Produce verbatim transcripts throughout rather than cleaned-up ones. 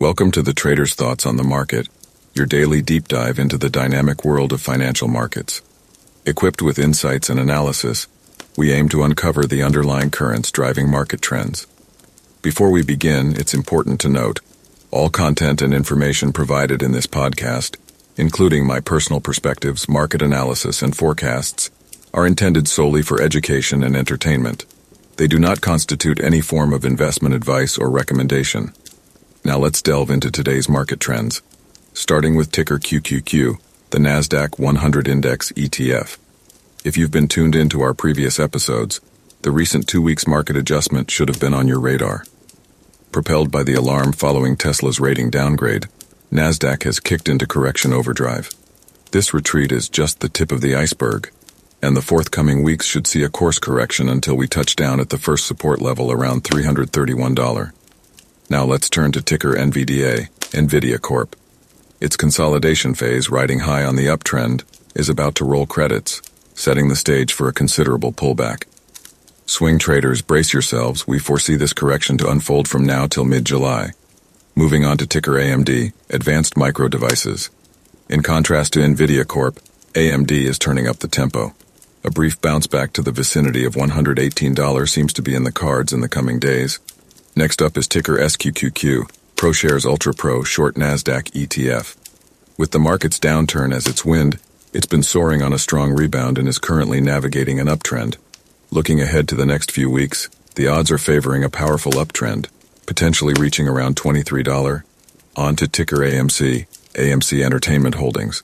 Welcome to the Trader's Thoughts on the Market, your daily deep dive into the dynamic world of financial markets. Equipped with insights and analysis, we aim to uncover the underlying currents driving market trends. Before we begin, it's important to note, all content and information provided in this podcast, including my personal perspectives, market analysis, and forecasts, are intended solely for education and entertainment. They do not constitute any form of investment advice or recommendation. Now let's delve into today's market trends, starting with ticker Q Q Q, the Nasdaq one hundred Index E T F. If you've been tuned into our previous episodes, the recent two weeks market adjustment should have been on your radar. Propelled by the alarm following Tesla's rating downgrade, Nasdaq has kicked into correction overdrive. This retreat is just the tip of the iceberg, and the forthcoming weeks should see a course correction until we touch down at the first support level around three hundred thirty-one dollars. Now let's turn to ticker N V D A, NVIDIA Corp. Its consolidation phase, riding high on the uptrend, is about to roll credits, setting the stage for a considerable pullback. Swing traders, brace yourselves. We foresee this correction to unfold from now till mid-July. Moving on to ticker A M D, Advanced Micro Devices. In contrast to NVIDIA Corp, A M D is turning up the tempo. A brief bounce back to the vicinity of one hundred eighteen dollars seems to be in the cards in the coming days. Next up is ticker S Q Q Q, ProShares UltraPro Short Nasdaq E T F. With the market's downturn as its wind, it's been soaring on a strong rebound and is currently navigating an uptrend. Looking ahead to the next few weeks, the odds are favoring a powerful uptrend, potentially reaching around twenty-three dollars. On to ticker A M C, A M C Entertainment Holdings.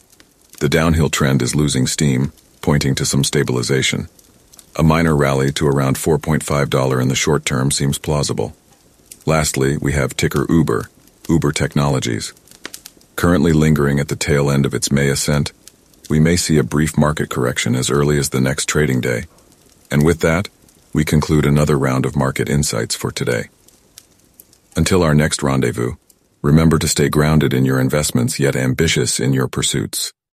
The downhill trend is losing steam, pointing to some stabilization. A minor rally to around four dollars and fifty cents in the short term seems plausible. Lastly, we have ticker Uber, Uber Technologies. Currently lingering at the tail end of its May ascent, we may see a brief market correction as early as the next trading day. And with that, we conclude another round of market insights for today. Until our next rendezvous, remember to stay grounded in your investments yet ambitious in your pursuits.